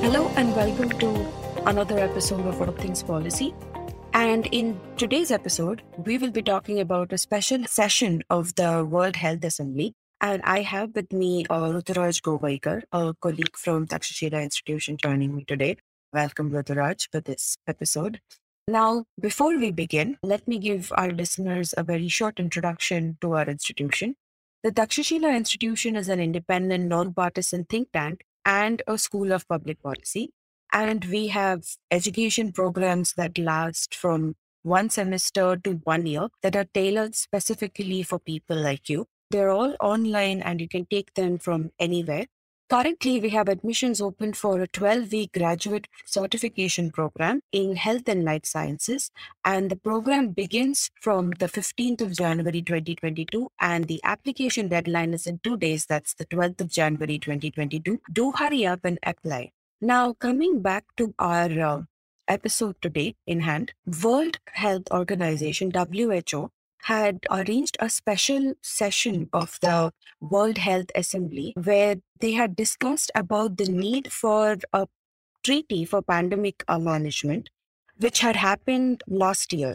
Hello and welcome to another episode of All Things Policy. And in today's episode, we will be talking about a special session of the World Health Assembly. And I have with me Rituraj Gowaikar, a colleague from Takshashila Institution, joining me today. Welcome, Rituraj, for this episode. Now, before we begin, let me give our listeners a very short introduction to our institution. The Takshashila Institution is an independent, non-partisan think tank and a school of public policy. And we have education programs that last from one semester to 1 year that are tailored specifically for people like you. They're all online and you can take them from anywhere. Currently, we have admissions open for a 12-week graduate certification program in health and life sciences. And the program begins from the 15th of January, 2022. And the application deadline is in 2 days. That's the 12th of January, 2022. Do hurry up and apply. Now, coming back to our episode today in hand, World Health Organization, WHO, had arranged a special session of the World Health Assembly where they had discussed about the need for a treaty for pandemic management, which had happened last year.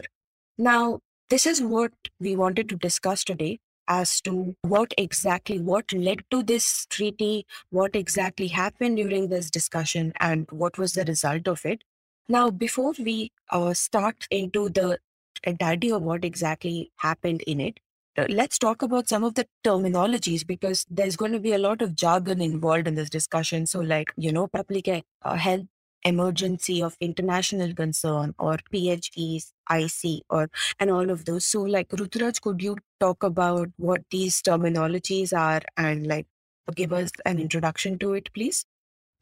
Now, this is what we wanted to discuss today, as to what led to this treaty, what exactly happened during this discussion, and what was the result of it. Now, before we start into the entirety of what exactly happened in it, let's talk about some of the terminologies, because there's going to be a lot of jargon involved in this discussion. So public health emergency of international concern, or PHEIC, and all of those. So Rituraj, could you talk about what these terminologies are and give us an introduction to it, please?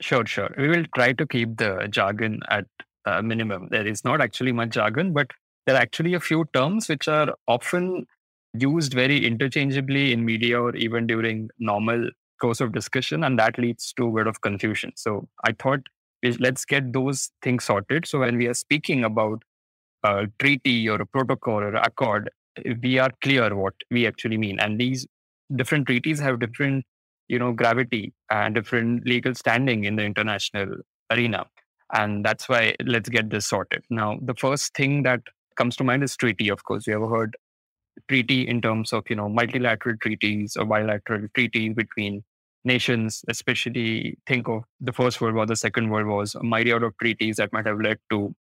Sure. We will try to keep the jargon at a minimum. There is not actually much jargon, but there are actually a few terms which are often used very interchangeably in media or even during normal course of discussion, and that leads to a bit of confusion. So I thought let's get those things sorted. So when we are speaking about a treaty or a protocol or accord, we are clear what we actually mean. And these different treaties have different, gravity and different legal standing in the international arena. And that's why let's get this sorted. Now, the first thing that comes to mind is treaty. Of course, you have heard treaty in terms of, multilateral treaties or bilateral treaties between nations, especially think of the First World War, the Second World War, a myriad of treaties that might have led to,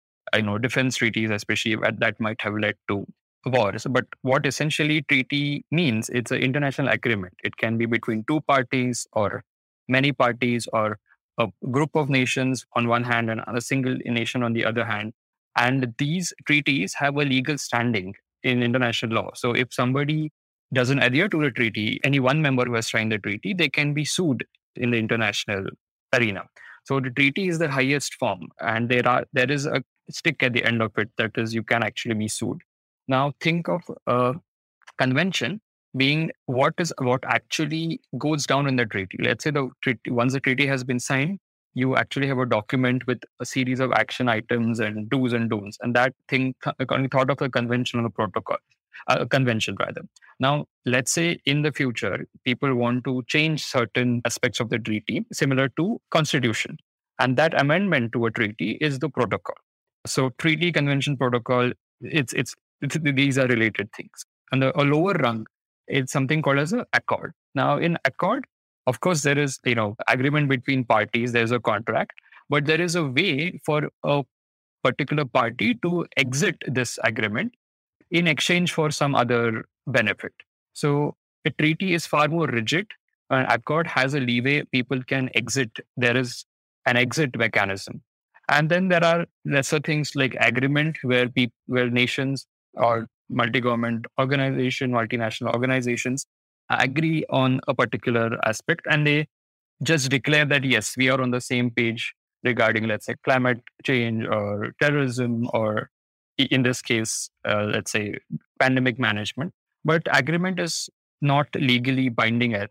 defense treaties, especially that might have led to wars. But what essentially treaty means, it's an international agreement. It can be between two parties or many parties or a group of nations on one hand and a single nation on the other hand. And these treaties have a legal standing in international law. So if somebody doesn't adhere to the treaty, any one member who has signed the treaty, they can be sued in the international arena. So the treaty is the highest form, and there is a stick at the end of it, that is, you can actually be sued. Now think of a convention being what actually goes down in the treaty. Let's say once the treaty has been signed, you actually have a document with a series of action items and do's and don'ts, and that thing thought of a convention or a protocol. Convention rather. Now, let's say in the future, people want to change certain aspects of the treaty, similar to constitution. And that amendment to a treaty is the protocol. So treaty, convention, protocol, it's these are related things. And a lower rung is something called as an accord. Now in accord, of course, there is, agreement between parties, there's a contract, but there is a way for a particular party to exit this agreement in exchange for some other benefit. So a treaty is far more rigid. An accord has a leeway. People can exit. There is an exit mechanism. And then there are lesser things like agreement where nations or multi-government organization, multinational organizations agree on a particular aspect and they just declare that, yes, we are on the same page regarding, let's say, climate change or terrorism, or in this case, let's say, pandemic management. But agreement is not legally binding as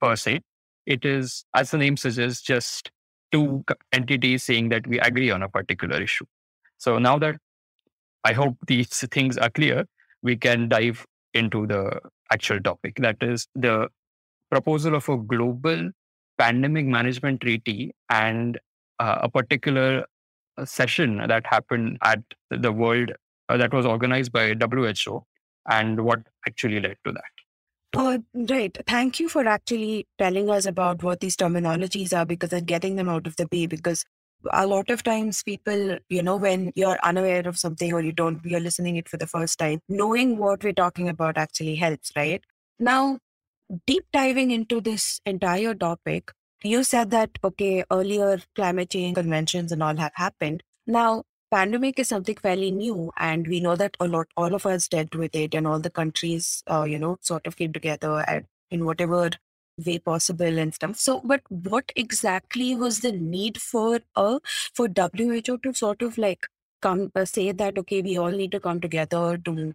per se. It is, as the name suggests, just two entities saying that we agree on a particular issue. So now that I hope these things are clear, we can dive into the actual topic. That is the proposal of a global pandemic management treaty and a particular session that happened at the world that was organized by WHO and what actually led to that. Right. Thank you for actually telling us about what these terminologies are, because I'm getting them out of the way, because a lot of times people, you know, when you're unaware of something or you're listening it for the first time, knowing what we're talking about actually helps, right? Now, deep diving into this entire topic, you said that, okay, earlier climate change conventions and all have happened. Now, pandemic is something fairly new, and we know that all of us dealt with it, and all the countries, sort of came together in whatever way possible and stuff. So, but what exactly was the need for WHO to sort of like come say that, okay, we all need to come together to,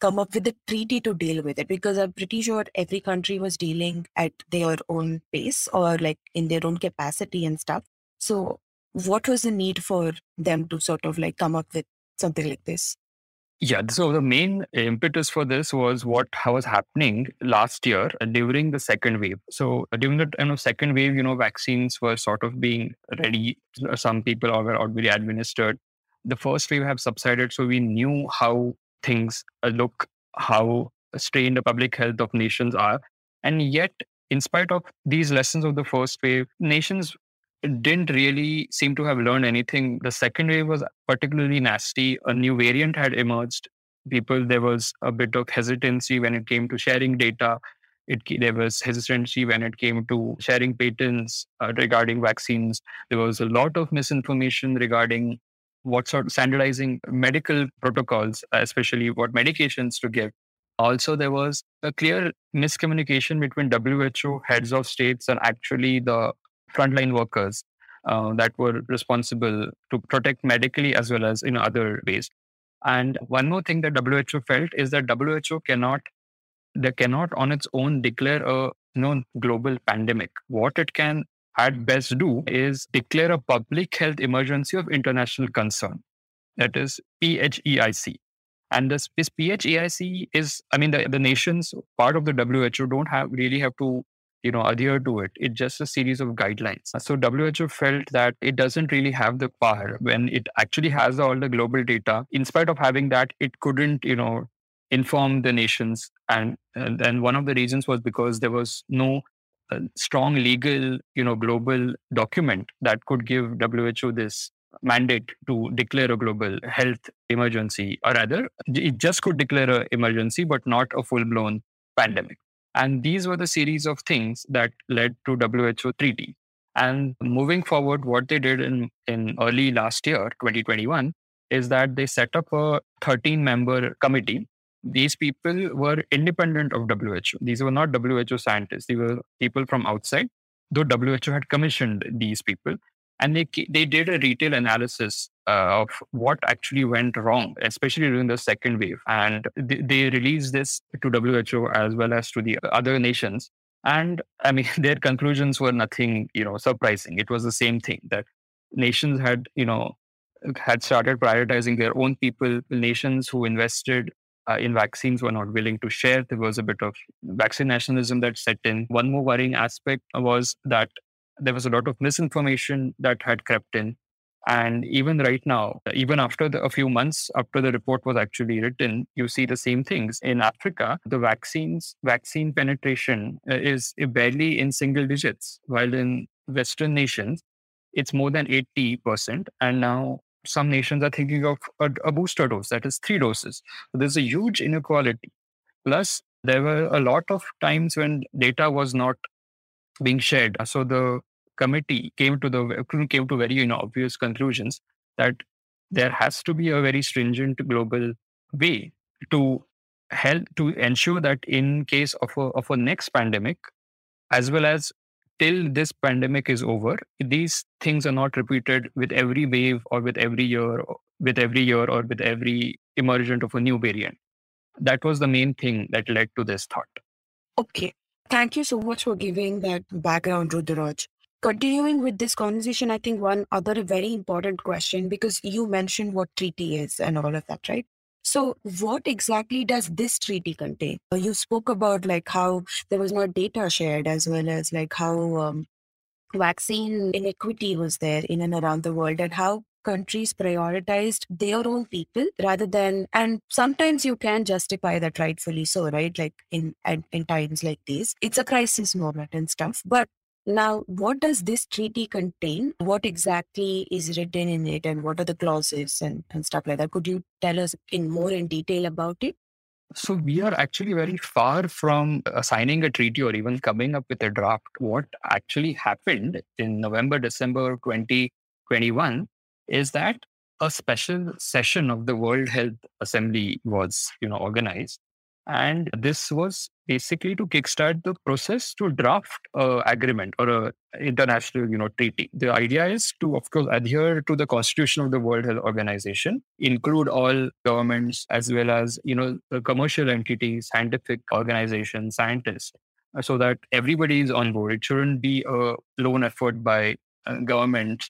come up with a treaty to deal with it? Because I'm pretty sure every country was dealing at their own pace or like in their own capacity and stuff. So what was the need for them to sort of like come up with something like this? Yeah, so the main impetus for this was what was happening last year during the second wave. So during the second wave, vaccines were sort of being ready. Some people were already administered. The first wave have subsided, so we knew how things look, how strained the public health of nations are. And yet, in spite of these lessons of the first wave, nations didn't really seem to have learned anything. The second wave was particularly nasty. A new variant had emerged. There was a bit of hesitancy when it came to sharing data. There was hesitancy when it came to sharing patents regarding vaccines. There was a lot of misinformation regarding what sort of standardizing medical protocols, especially what medications to give. Also, there was a clear miscommunication between WHO, heads of states, and actually the frontline workers that were responsible to protect medically as well as in other ways. And one more thing that WHO felt is that WHO cannot on its own declare a known global pandemic. What it can at best do is declare a public health emergency of international concern. That is PHEIC. And this PHEIC is, the nations part of the WHO don't really have to adhere to it. It's just a series of guidelines. So WHO felt that it doesn't really have the power when it actually has all the global data. In spite of having that, it couldn't, inform the nations. And then one of the reasons was because there was no strong legal, global document that could give WHO this mandate to declare a global health emergency, or rather, it just could declare an emergency, but not a full-blown pandemic. And these were the series of things that led to WHO treaty. And moving forward, what they did in early last year, 2021, is that they set up a 13-member committee. These people were independent of WHO. These were not WHO scientists. They were people from outside, though WHO had commissioned these people. And they did a detailed analysis of what actually went wrong, especially during the second wave. And they released this to WHO as well as to the other nations. And their conclusions were nothing, surprising. It was the same thing, that nations had started prioritizing their own people. Nations who invested in vaccines were not willing to share. There was a bit of vaccine nationalism that set in. One more worrying aspect was that there was a lot of misinformation that had crept in. And even right now, even after a few months after the report was actually written, you see the same things. In Africa, the vaccine penetration is barely in single digits, while in Western nations, it's more than 80%. And now some nations are thinking of a booster dose, that is 3 doses. So there's a huge inequality. Plus, there were a lot of times when data was not being shared. So the committee came to very obvious conclusions that there has to be a very stringent global way to help to ensure that in case of a next pandemic, as well as till this pandemic is over, these things are not repeated with every wave or with every year or with every emergent of a new variant. That was the main thing that led to this thought. Okay. Thank you so much for giving that background, Rituraj. Continuing with this conversation, I think one other very important question, because you mentioned what treaty is and all of that, right? So what exactly does this treaty contain? You spoke about like how there was no data shared, as well as like how vaccine inequity was there in and around the world, and how countries prioritized their own people rather than, and sometimes you can justify that rightfully so, right? Like in times like these, it's a crisis moment and stuff. But now, what does this treaty contain? What exactly is written in it, and what are the clauses and stuff like that? Could you tell us in more detail about it? So we are actually very far from signing a treaty or even coming up with a draft. What actually happened in November, December 2021 is that a special session of the World Health Assembly was, organized. And this was basically to kickstart the process to draft an agreement or an international, treaty. The idea is to, of course, adhere to the constitution of the World Health Organization, include all governments as well as, the commercial entities, scientific organizations, scientists, so that everybody is on board. It shouldn't be a lone effort by government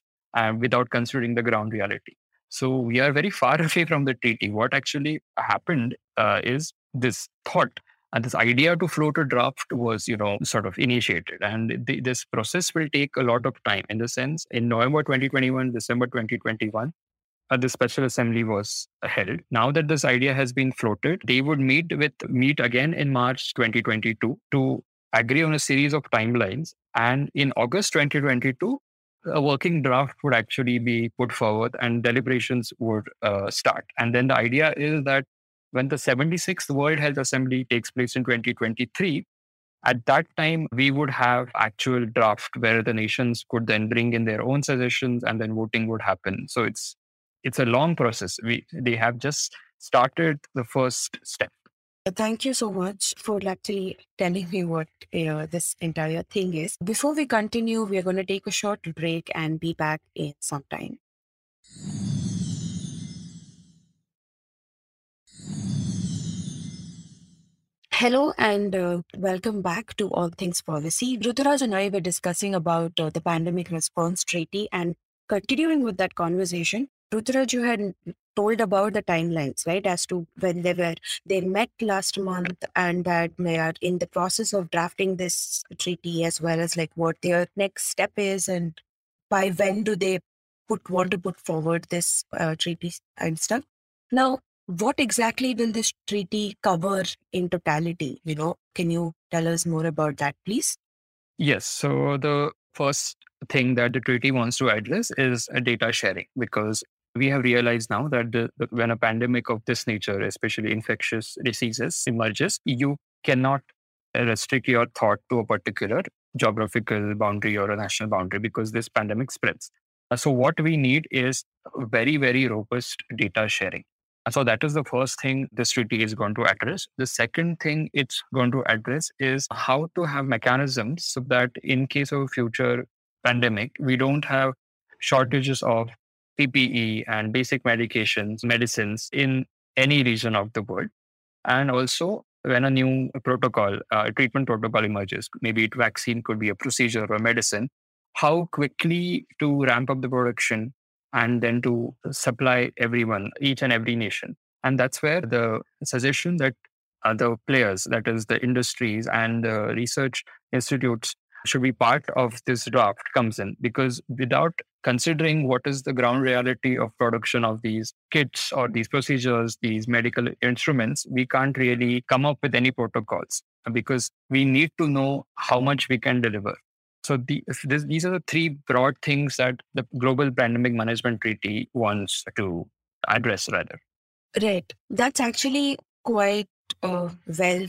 without considering the ground reality. So we are very far away from the treaty. What actually happened is this thought and this idea to float a draft was, sort of initiated. And this process will take a lot of time in the sense in November 2021, December 2021, the special assembly was held. Now that this idea has been floated, they would meet again in March 2022 to agree on a series of timelines. And in August 2022, a working draft would actually be put forward and deliberations would start. And then the idea is that when the 76th World Health Assembly takes place in 2023, at that time, we would have actual draft where the nations could then bring in their own suggestions and then voting would happen. So it's a long process. They have just started the first step. Thank you so much for actually telling me what this entire thing is. Before we continue, we are going to take a short break and be back in some time. Hello and welcome back to All Things Policy. Rituraj and I were discussing about the Pandemic Response Treaty, and continuing with that conversation, Rituraj, you had told about the timelines, right, as to when they met last month and that they are in the process of drafting this treaty, as well as like what their next step is and by when do they want to put forward this treaty and stuff. Now, what exactly will this treaty cover in totality? Can you tell us more about that, please? Yes. So the first thing that the treaty wants to address is data sharing, because we have realized now that when a pandemic of this nature, especially infectious diseases, emerges, you cannot restrict your thought to a particular geographical boundary or a national boundary because this pandemic spreads. So what we need is very, very robust data sharing. So that is the first thing this treaty is going to address. The second thing it's going to address is how to have mechanisms so that in case of a future pandemic, we don't have shortages of PPE and basic medications, medicines in any region of the world. And also when a new protocol, treatment protocol emerges, maybe a vaccine could be a procedure or medicine, how quickly to ramp up the production and then to supply everyone, each and every nation. And that's where the suggestion that the players, that is the industries and the research institutes, should be part of this draft comes in, because without considering what is the ground reality of production of these kits or these procedures, these medical instruments, we can't really come up with any protocols because we need to know how much we can deliver. So these are the three broad things that the Global Pandemic Management Treaty wants to address rather. Right. That's actually quite well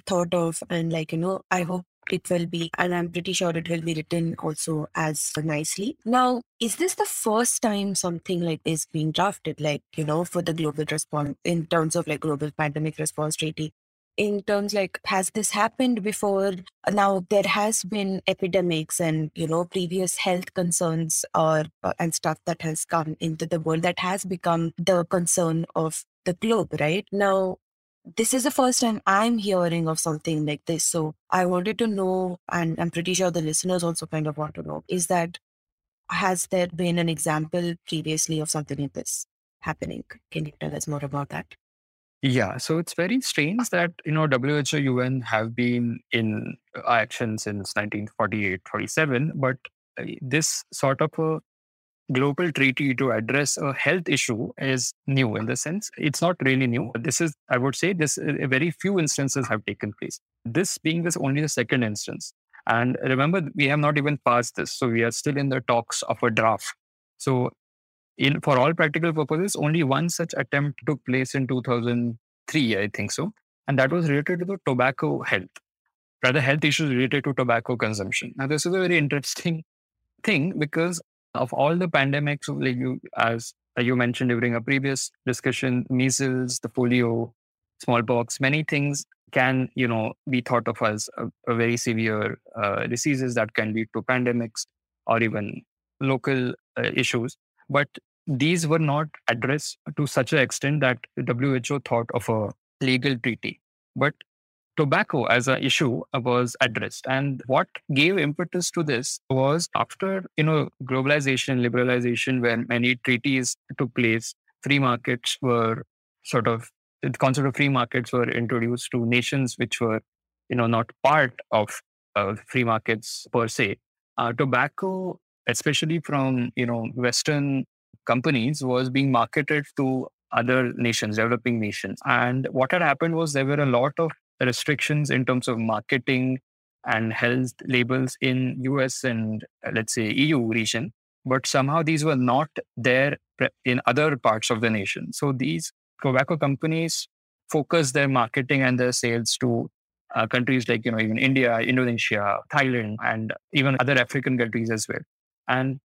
thought of, and I hope it will be, and I'm pretty sure it will be written also as nicely. Now, is this the first time something like this being drafted, for the global response in terms of like global pandemic response treaty? in terms like, has this happened before? Now, there has been epidemics and, you know, previous health concerns or and stuff that has come into the world that has become the concern of the globe, right? Now, this is the first time I'm hearing of something like this. So I wanted to know, and I'm pretty sure the listeners also kind of want to know, is that has there been an example previously of something like this happening? Can you tell us more about that? Yeah, so it's very strange that, you know, WHO, UN have been in action since 1948-47, but this sort of a global treaty to address a health issue is new. In the sense, it's not really new. This is, I would say, this very few instances have taken place. This being this only the second instance. And remember, we have not even passed this. So we are still in the talks of a draft. So for all practical purposes, only one such attempt took place in 2003, I think so. And that was related to the tobacco health, rather health issues related to tobacco consumption. Now, this is a very interesting thing because of all the pandemics, like as you mentioned during a previous discussion, measles, the polio, smallpox, many things can, you know, be thought of as a very severe diseases that can lead to pandemics or even local issues. But these were not addressed to such an extent that WHO thought of a legal treaty. But tobacco as an issue was addressed. And what gave impetus to this was after, you know, globalization, liberalization, when many treaties took place, free markets were sort of, the concept of free markets were introduced to nations which were, you know, not part of free markets per se. Tobacco, especially from, you know, Western companies, was being marketed to other nations, developing nations. And what had happened was there were a lot of restrictions in terms of marketing and health labels in US and let's say EU region. But somehow these were not there in other parts of the nation. So these tobacco companies focused their marketing and their sales to countries like, you know, even India, Indonesia, Thailand, and even other African countries as well. And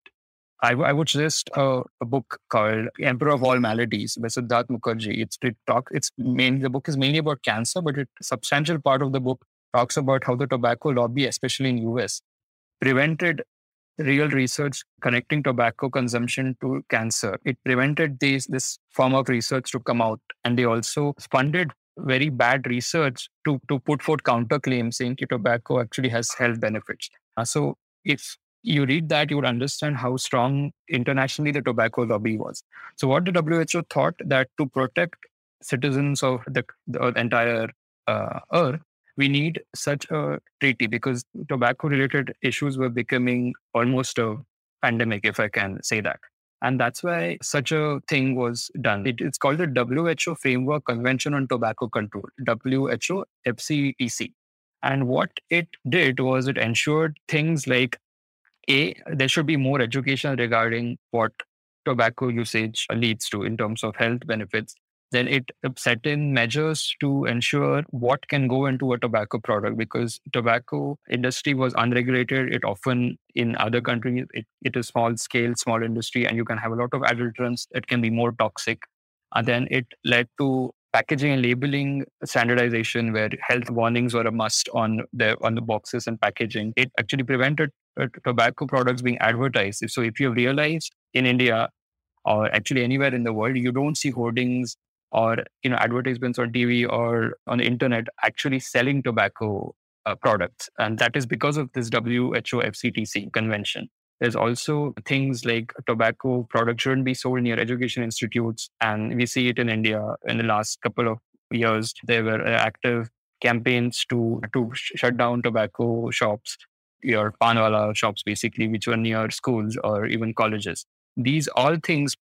I would suggest a book called Emperor of All Maladies by Siddhartha Mukherjee. The book is mainly about cancer, but a substantial part of the book talks about how the tobacco lobby, especially in US, prevented real research connecting tobacco consumption to cancer. It prevented this form of research to come out. And they also funded very bad research to put forth counterclaims saying tobacco actually has health benefits. So if you read that, you would understand how strong internationally the tobacco lobby was. So what the WHO thought that to protect citizens of the entire earth, we need such a treaty because tobacco-related issues were becoming almost a pandemic, if I can say that. And that's why such a thing was done. It's called the WHO Framework Convention on Tobacco Control, WHO FCTC. And what it did was it ensured things like there should be more education regarding what tobacco usage leads to in terms of health benefits. Then it set in measures to ensure what can go into a tobacco product because tobacco industry was unregulated. It often in other countries, it is small scale, small industry, and you can have a lot of adulterants. It can be more toxic. And then it led to packaging and labeling standardization where health warnings were a must on the boxes and packaging. It actually prevented tobacco products being advertised. So if you realize in India or actually anywhere in the world, you don't see hoardings or, you know, advertisements on TV or on the internet actually selling tobacco products. And that is because of this WHO FCTC convention. There's also things like tobacco products shouldn't be sold near education institutes. And we see it in India in the last couple of years. There were active campaigns to shut down tobacco shops, your panwala shops basically, which were near schools or even colleges. These all things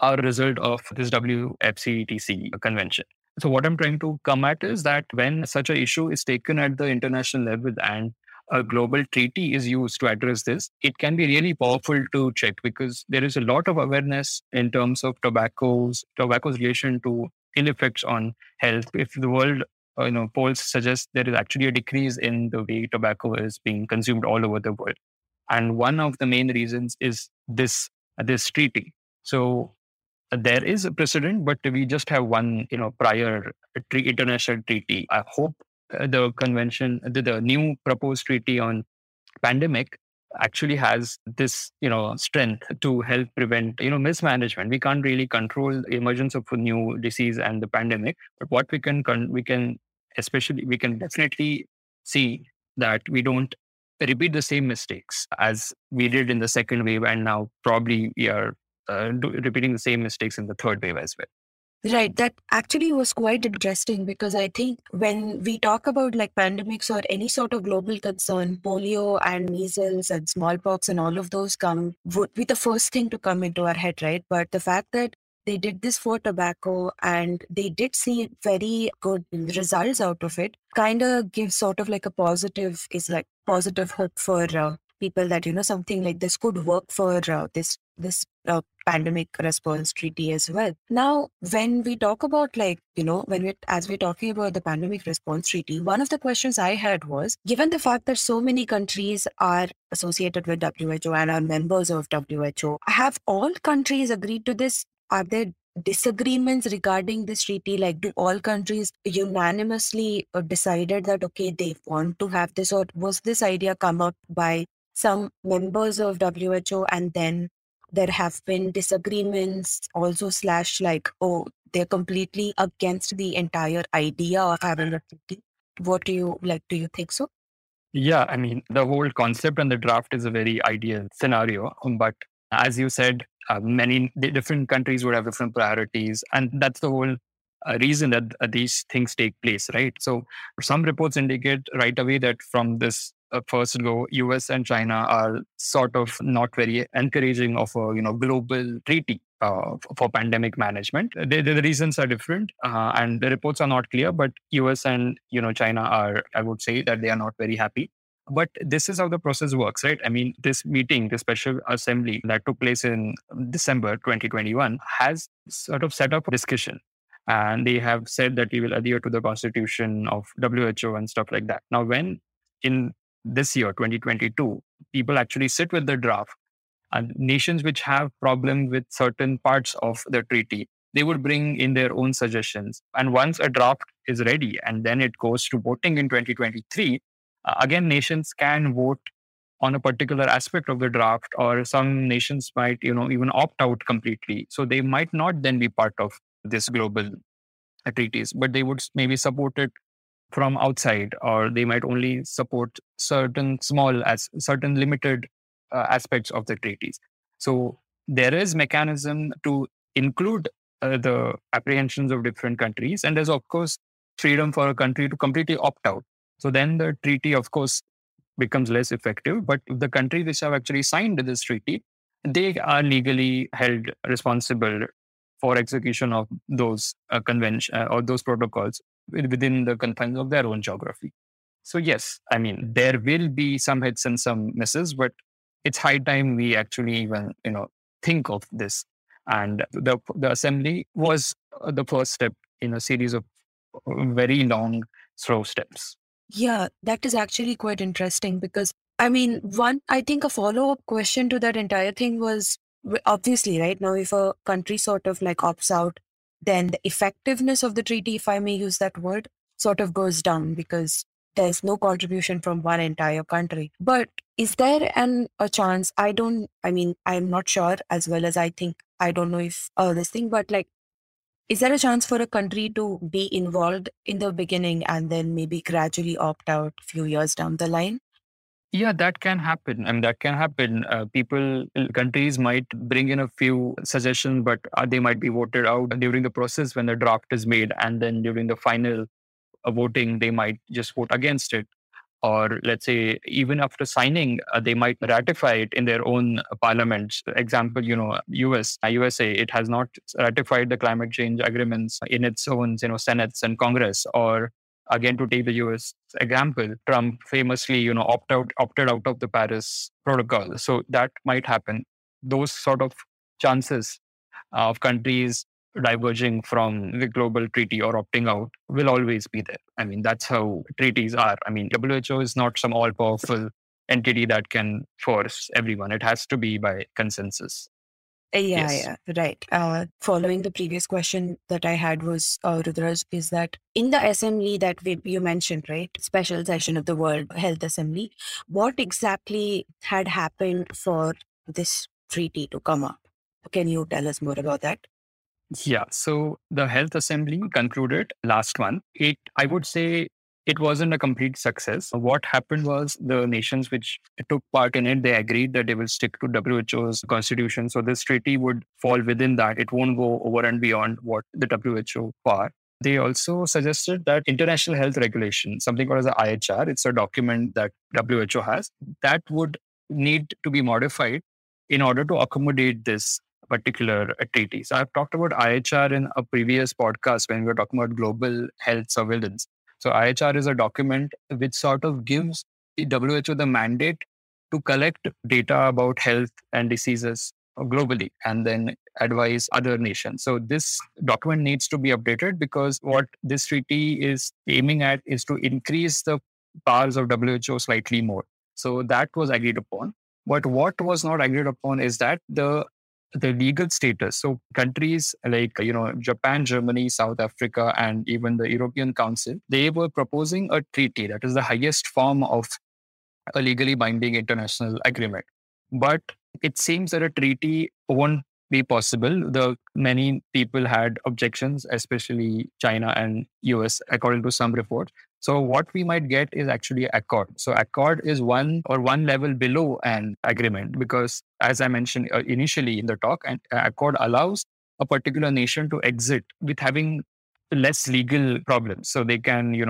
are a result of this WFCTC convention. So what I'm trying to come at is that when such an issue is taken at the international level and a global treaty is used to address this, it can be really powerful to check because there is a lot of awareness in terms of tobacco's relation to ill effects on health. If the world polls suggest there is actually a decrease in the way tobacco is being consumed all over the world. And one of the main reasons is this treaty. So There is a precedent, but we just have one, prior international treaty. I hope the convention, the new proposed treaty on pandemic actually has this, strength to help prevent, mismanagement. We can't really control the emergence of a new disease and the pandemic, but what we can definitely see that we don't repeat the same mistakes as we did in the second wave, and now probably we are repeating the same mistakes in the third wave as well. Right. That actually was quite interesting, because I think when we talk about pandemics or any sort of global concern, polio and measles and smallpox and all of those would be the first thing to come into our head, right? But the fact that they did this for tobacco and they did see very good results out of it kind of gives sort of a positive, positive hope for people that, something like this could work for this pandemic response treaty as well. Now, when we talk about as we're talking about the pandemic response treaty, one of the questions I had was, given the fact that so many countries are associated with WHO and are members of WHO, have all countries agreed to this? Are there disagreements regarding this treaty? Do all countries unanimously decided that, okay, they want to have this, or was this idea come up by some members of WHO and then there have been disagreements also oh, they're completely against the entire idea of having a treaty? What do you do you think so? Yeah, I mean, the whole concept and the draft is a very ideal scenario. But as you said, many different countries would have different priorities. And that's the whole reason that these things take place, right? So some reports indicate right away that from this first go, US and China are sort of not very encouraging of a global treaty for pandemic management. The reasons are different, and the reports are not clear, but US and China are, I would say that they are not very happy. But this is how the process works, right? I mean, this meeting, the special assembly that took place in December 2021 has sort of set up a discussion. And they have said that we will adhere to the constitution of WHO and stuff like that. Now, when in this year, 2022, people actually sit with the draft, and nations which have problems with certain parts of the treaty, they would bring in their own suggestions. And once a draft is ready and then it goes to voting in 2023, again, nations can vote on a particular aspect of the draft, or some nations might, even opt out completely. So they might not then be part of this global treaties, but they would maybe support it from outside, or they might only support certain limited aspects of the treaties. So there is mechanism to include the apprehensions of different countries. And there's, of course, freedom for a country to completely opt out. So then the treaty, of course, becomes less effective. But the countries which have actually signed this treaty, they are legally held responsible for execution of those convention or those protocols within the confines of their own geography. So yes, I mean, there will be some hits and some misses, but it's high time we actually even, think of this. And the assembly was the first step in a series of very long, slow steps. Yeah, that is actually quite interesting, because I think a follow-up question to that entire thing was, obviously, right now, if a country sort of opts out, then the effectiveness of the treaty, if I may use that word, sort of goes down because there's no contribution from one entire country. But is there a chance? I'm not sure, as well as I don't know if this thing, but is there a chance for a country to be involved in the beginning and then maybe gradually opt out a few years down the line? Yeah, that can happen. That can happen. Countries might bring in a few suggestions, but they might be voted out during the process when the draft is made. And then during the final voting, they might just vote against it. Or let's say, even after signing, they might ratify it in their own parliaments. Example, USA, it has not ratified the climate change agreements in its own, senates and Congress. Or again, to take the US example, Trump famously, opted out of the Paris Protocol. So that might happen. Those sort of chances of countries diverging from the global treaty or opting out will always be there. That's how treaties are. WHO is not some all-powerful entity that can force everyone. It has to be by consensus. Right. Following the previous question that I had was, Rituraj, is that in the assembly that you mentioned, right, special session of the World Health Assembly, what exactly had happened for this treaty to come up? Can you tell us more about that? Yeah. So the Health Assembly concluded last month. I would say it wasn't a complete success. What happened was the nations which took part in it, they agreed that they will stick to WHO's constitution. So this treaty would fall within that. It won't go over and beyond what the WHO par. They also suggested that international health regulation, something called as the IHR, it's a document that WHO has, that would need to be modified in order to accommodate this particular treaty. So I've talked about IHR in a previous podcast when we were talking about global health surveillance. So IHR is a document which sort of gives the WHO the mandate to collect data about health and diseases globally and then advise other nations. So this document needs to be updated because what this treaty is aiming at is to increase the powers of WHO slightly more. So that was agreed upon. But what was not agreed upon is that the legal status. So countries like, Japan, Germany, South Africa, and even the European Council, they were proposing a treaty that is the highest form of a legally binding international agreement. But it seems that a treaty won't be possible. Many people had objections, especially China and US, according to some reports. So what we might get is actually accord. So accord is one level below an agreement because, as I mentioned initially in the talk, an accord allows a particular nation to exit with having less legal problems. So they can,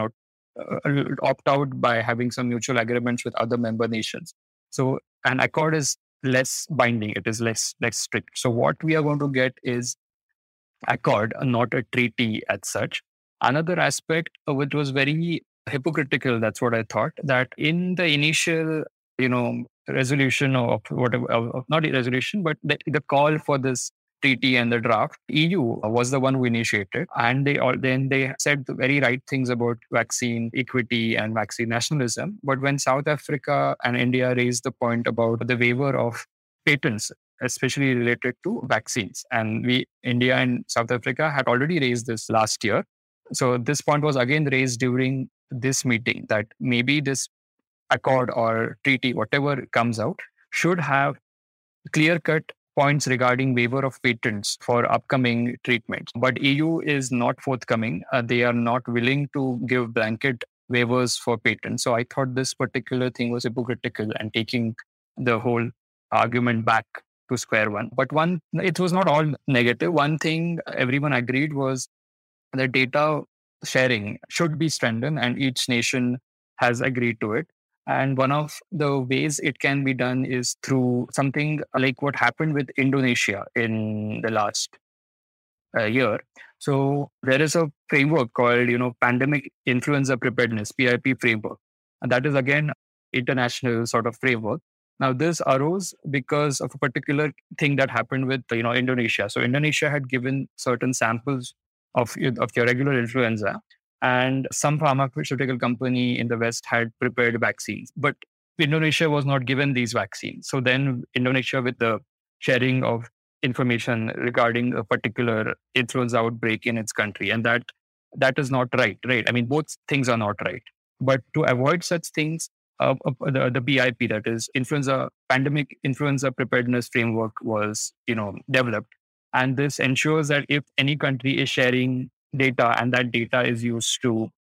opt out by having some mutual agreements with other member nations. So an accord is less binding. It is less strict. So what we are going to get is accord, not a treaty as such. Another aspect which was very hypocritical, that's what I thought, that in the initial, resolution or whatever, not a resolution, but the call for this treaty and the draft, EU was the one who initiated. And they said the very right things about vaccine equity and vaccine nationalism. But when South Africa and India raised the point about the waiver of patents, especially related to vaccines, and India and South Africa had already raised this last year. So this point was again raised during this meeting that maybe this accord or treaty, whatever comes out, should have clear-cut points regarding waiver of patents for upcoming treatments. But EU is not forthcoming. They are not willing to give blanket waivers for patents. So I thought this particular thing was hypocritical and taking the whole argument back to square one. But it was not all negative. One thing everyone agreed was the data sharing should be strengthened and each nation has agreed to it. And one of the ways it can be done is through something like what happened with Indonesia in the last year. So there is a framework called, Pandemic Influenza Preparedness, PIP framework. And that is again, international sort of framework. Now this arose because of a particular thing that happened with, Indonesia. So Indonesia had given certain samples of your regular influenza. And some pharmaceutical company in the West had prepared vaccines. But Indonesia was not given these vaccines. So then Indonesia, with the sharing of information regarding a particular influenza outbreak in its country, and that is not right, right? I mean, both things are not right. But to avoid such things, the PIP, that is Influenza Pandemic Influenza Preparedness Framework, was developed. And this ensures that if any country is sharing data and that data is used to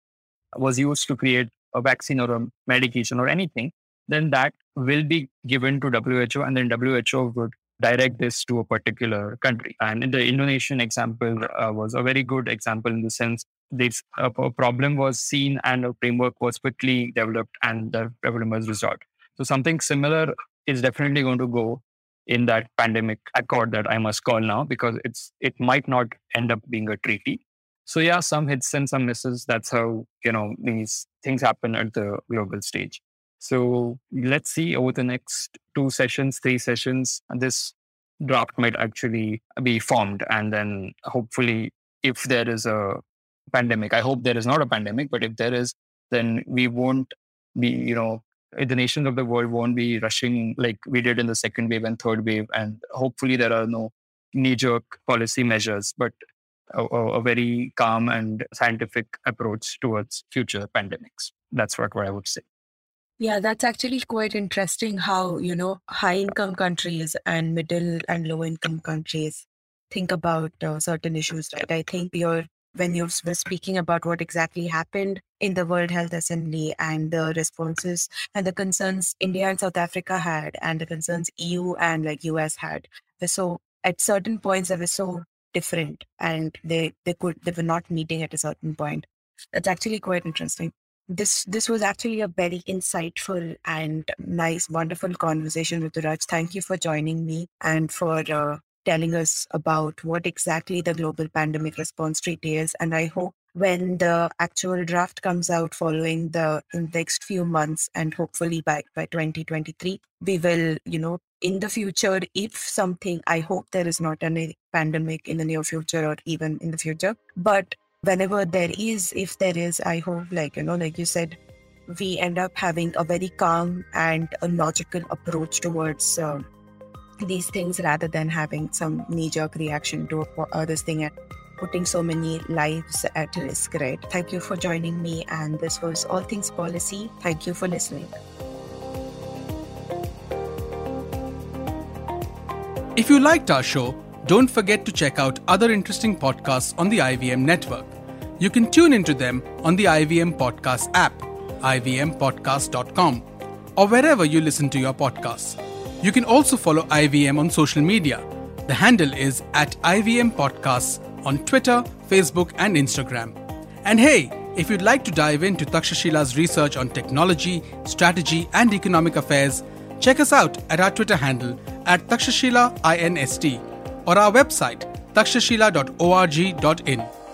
create a vaccine or a medication or anything, then that will be given to WHO and then WHO would direct this to a particular country. And in the Indonesian example was a very good example in the sense this a problem was seen and a framework was quickly developed and the problem was resolved. So something similar is definitely going to go in that pandemic accord that I must call now because it might not end up being a treaty. So yeah, some hits and some misses. That's how, these things happen at the global stage. So let's see over the next 3 sessions, this draft might actually be formed. And then hopefully if there is a pandemic, I hope there is not a pandemic, but if there is, then we won't be, the nations of the world won't be rushing like we did in the second wave and third wave. And hopefully there are no knee-jerk policy measures, but a very calm and scientific approach towards future pandemics. That's what I would say. Yeah, that's actually quite interesting how, high-income countries and middle and low-income countries think about certain issues, right? I think when you were speaking about what exactly happened in the World Health Assembly and the responses and the concerns India and South Africa had and the concerns EU and US had. So at certain points, they were so different and they were not meeting at a certain point. That's actually quite interesting. This was actually a very insightful and nice, wonderful conversation with Rituraj. Thank you for joining me and for telling us about what exactly the global pandemic response treaty is. And I hope when the actual draft comes out following in the next few months and hopefully by 2023, we will, in the future, if something, I hope there is not any pandemic in the near future or even in the future, but whenever there is, if there is, I hope, like you said, we end up having a very calm and a logical approach towards these things rather than having some knee-jerk reaction to this thing and putting so many lives at risk, right? Thank you for joining me. And this was All Things Policy. Thank you for listening. If you liked our show, don't forget to check out other interesting podcasts on the IVM network. You can tune into them on the IVM Podcast app, ivmpodcast.com, or wherever you listen to your podcasts. You can also follow IVM on social media. The handle is @IVM Podcasts on Twitter, Facebook and Instagram. And hey, if you'd like to dive into Takshashila's research on technology, strategy and economic affairs, check us out at our Twitter handle @TakshashilaINST or our website takshashila.org.in.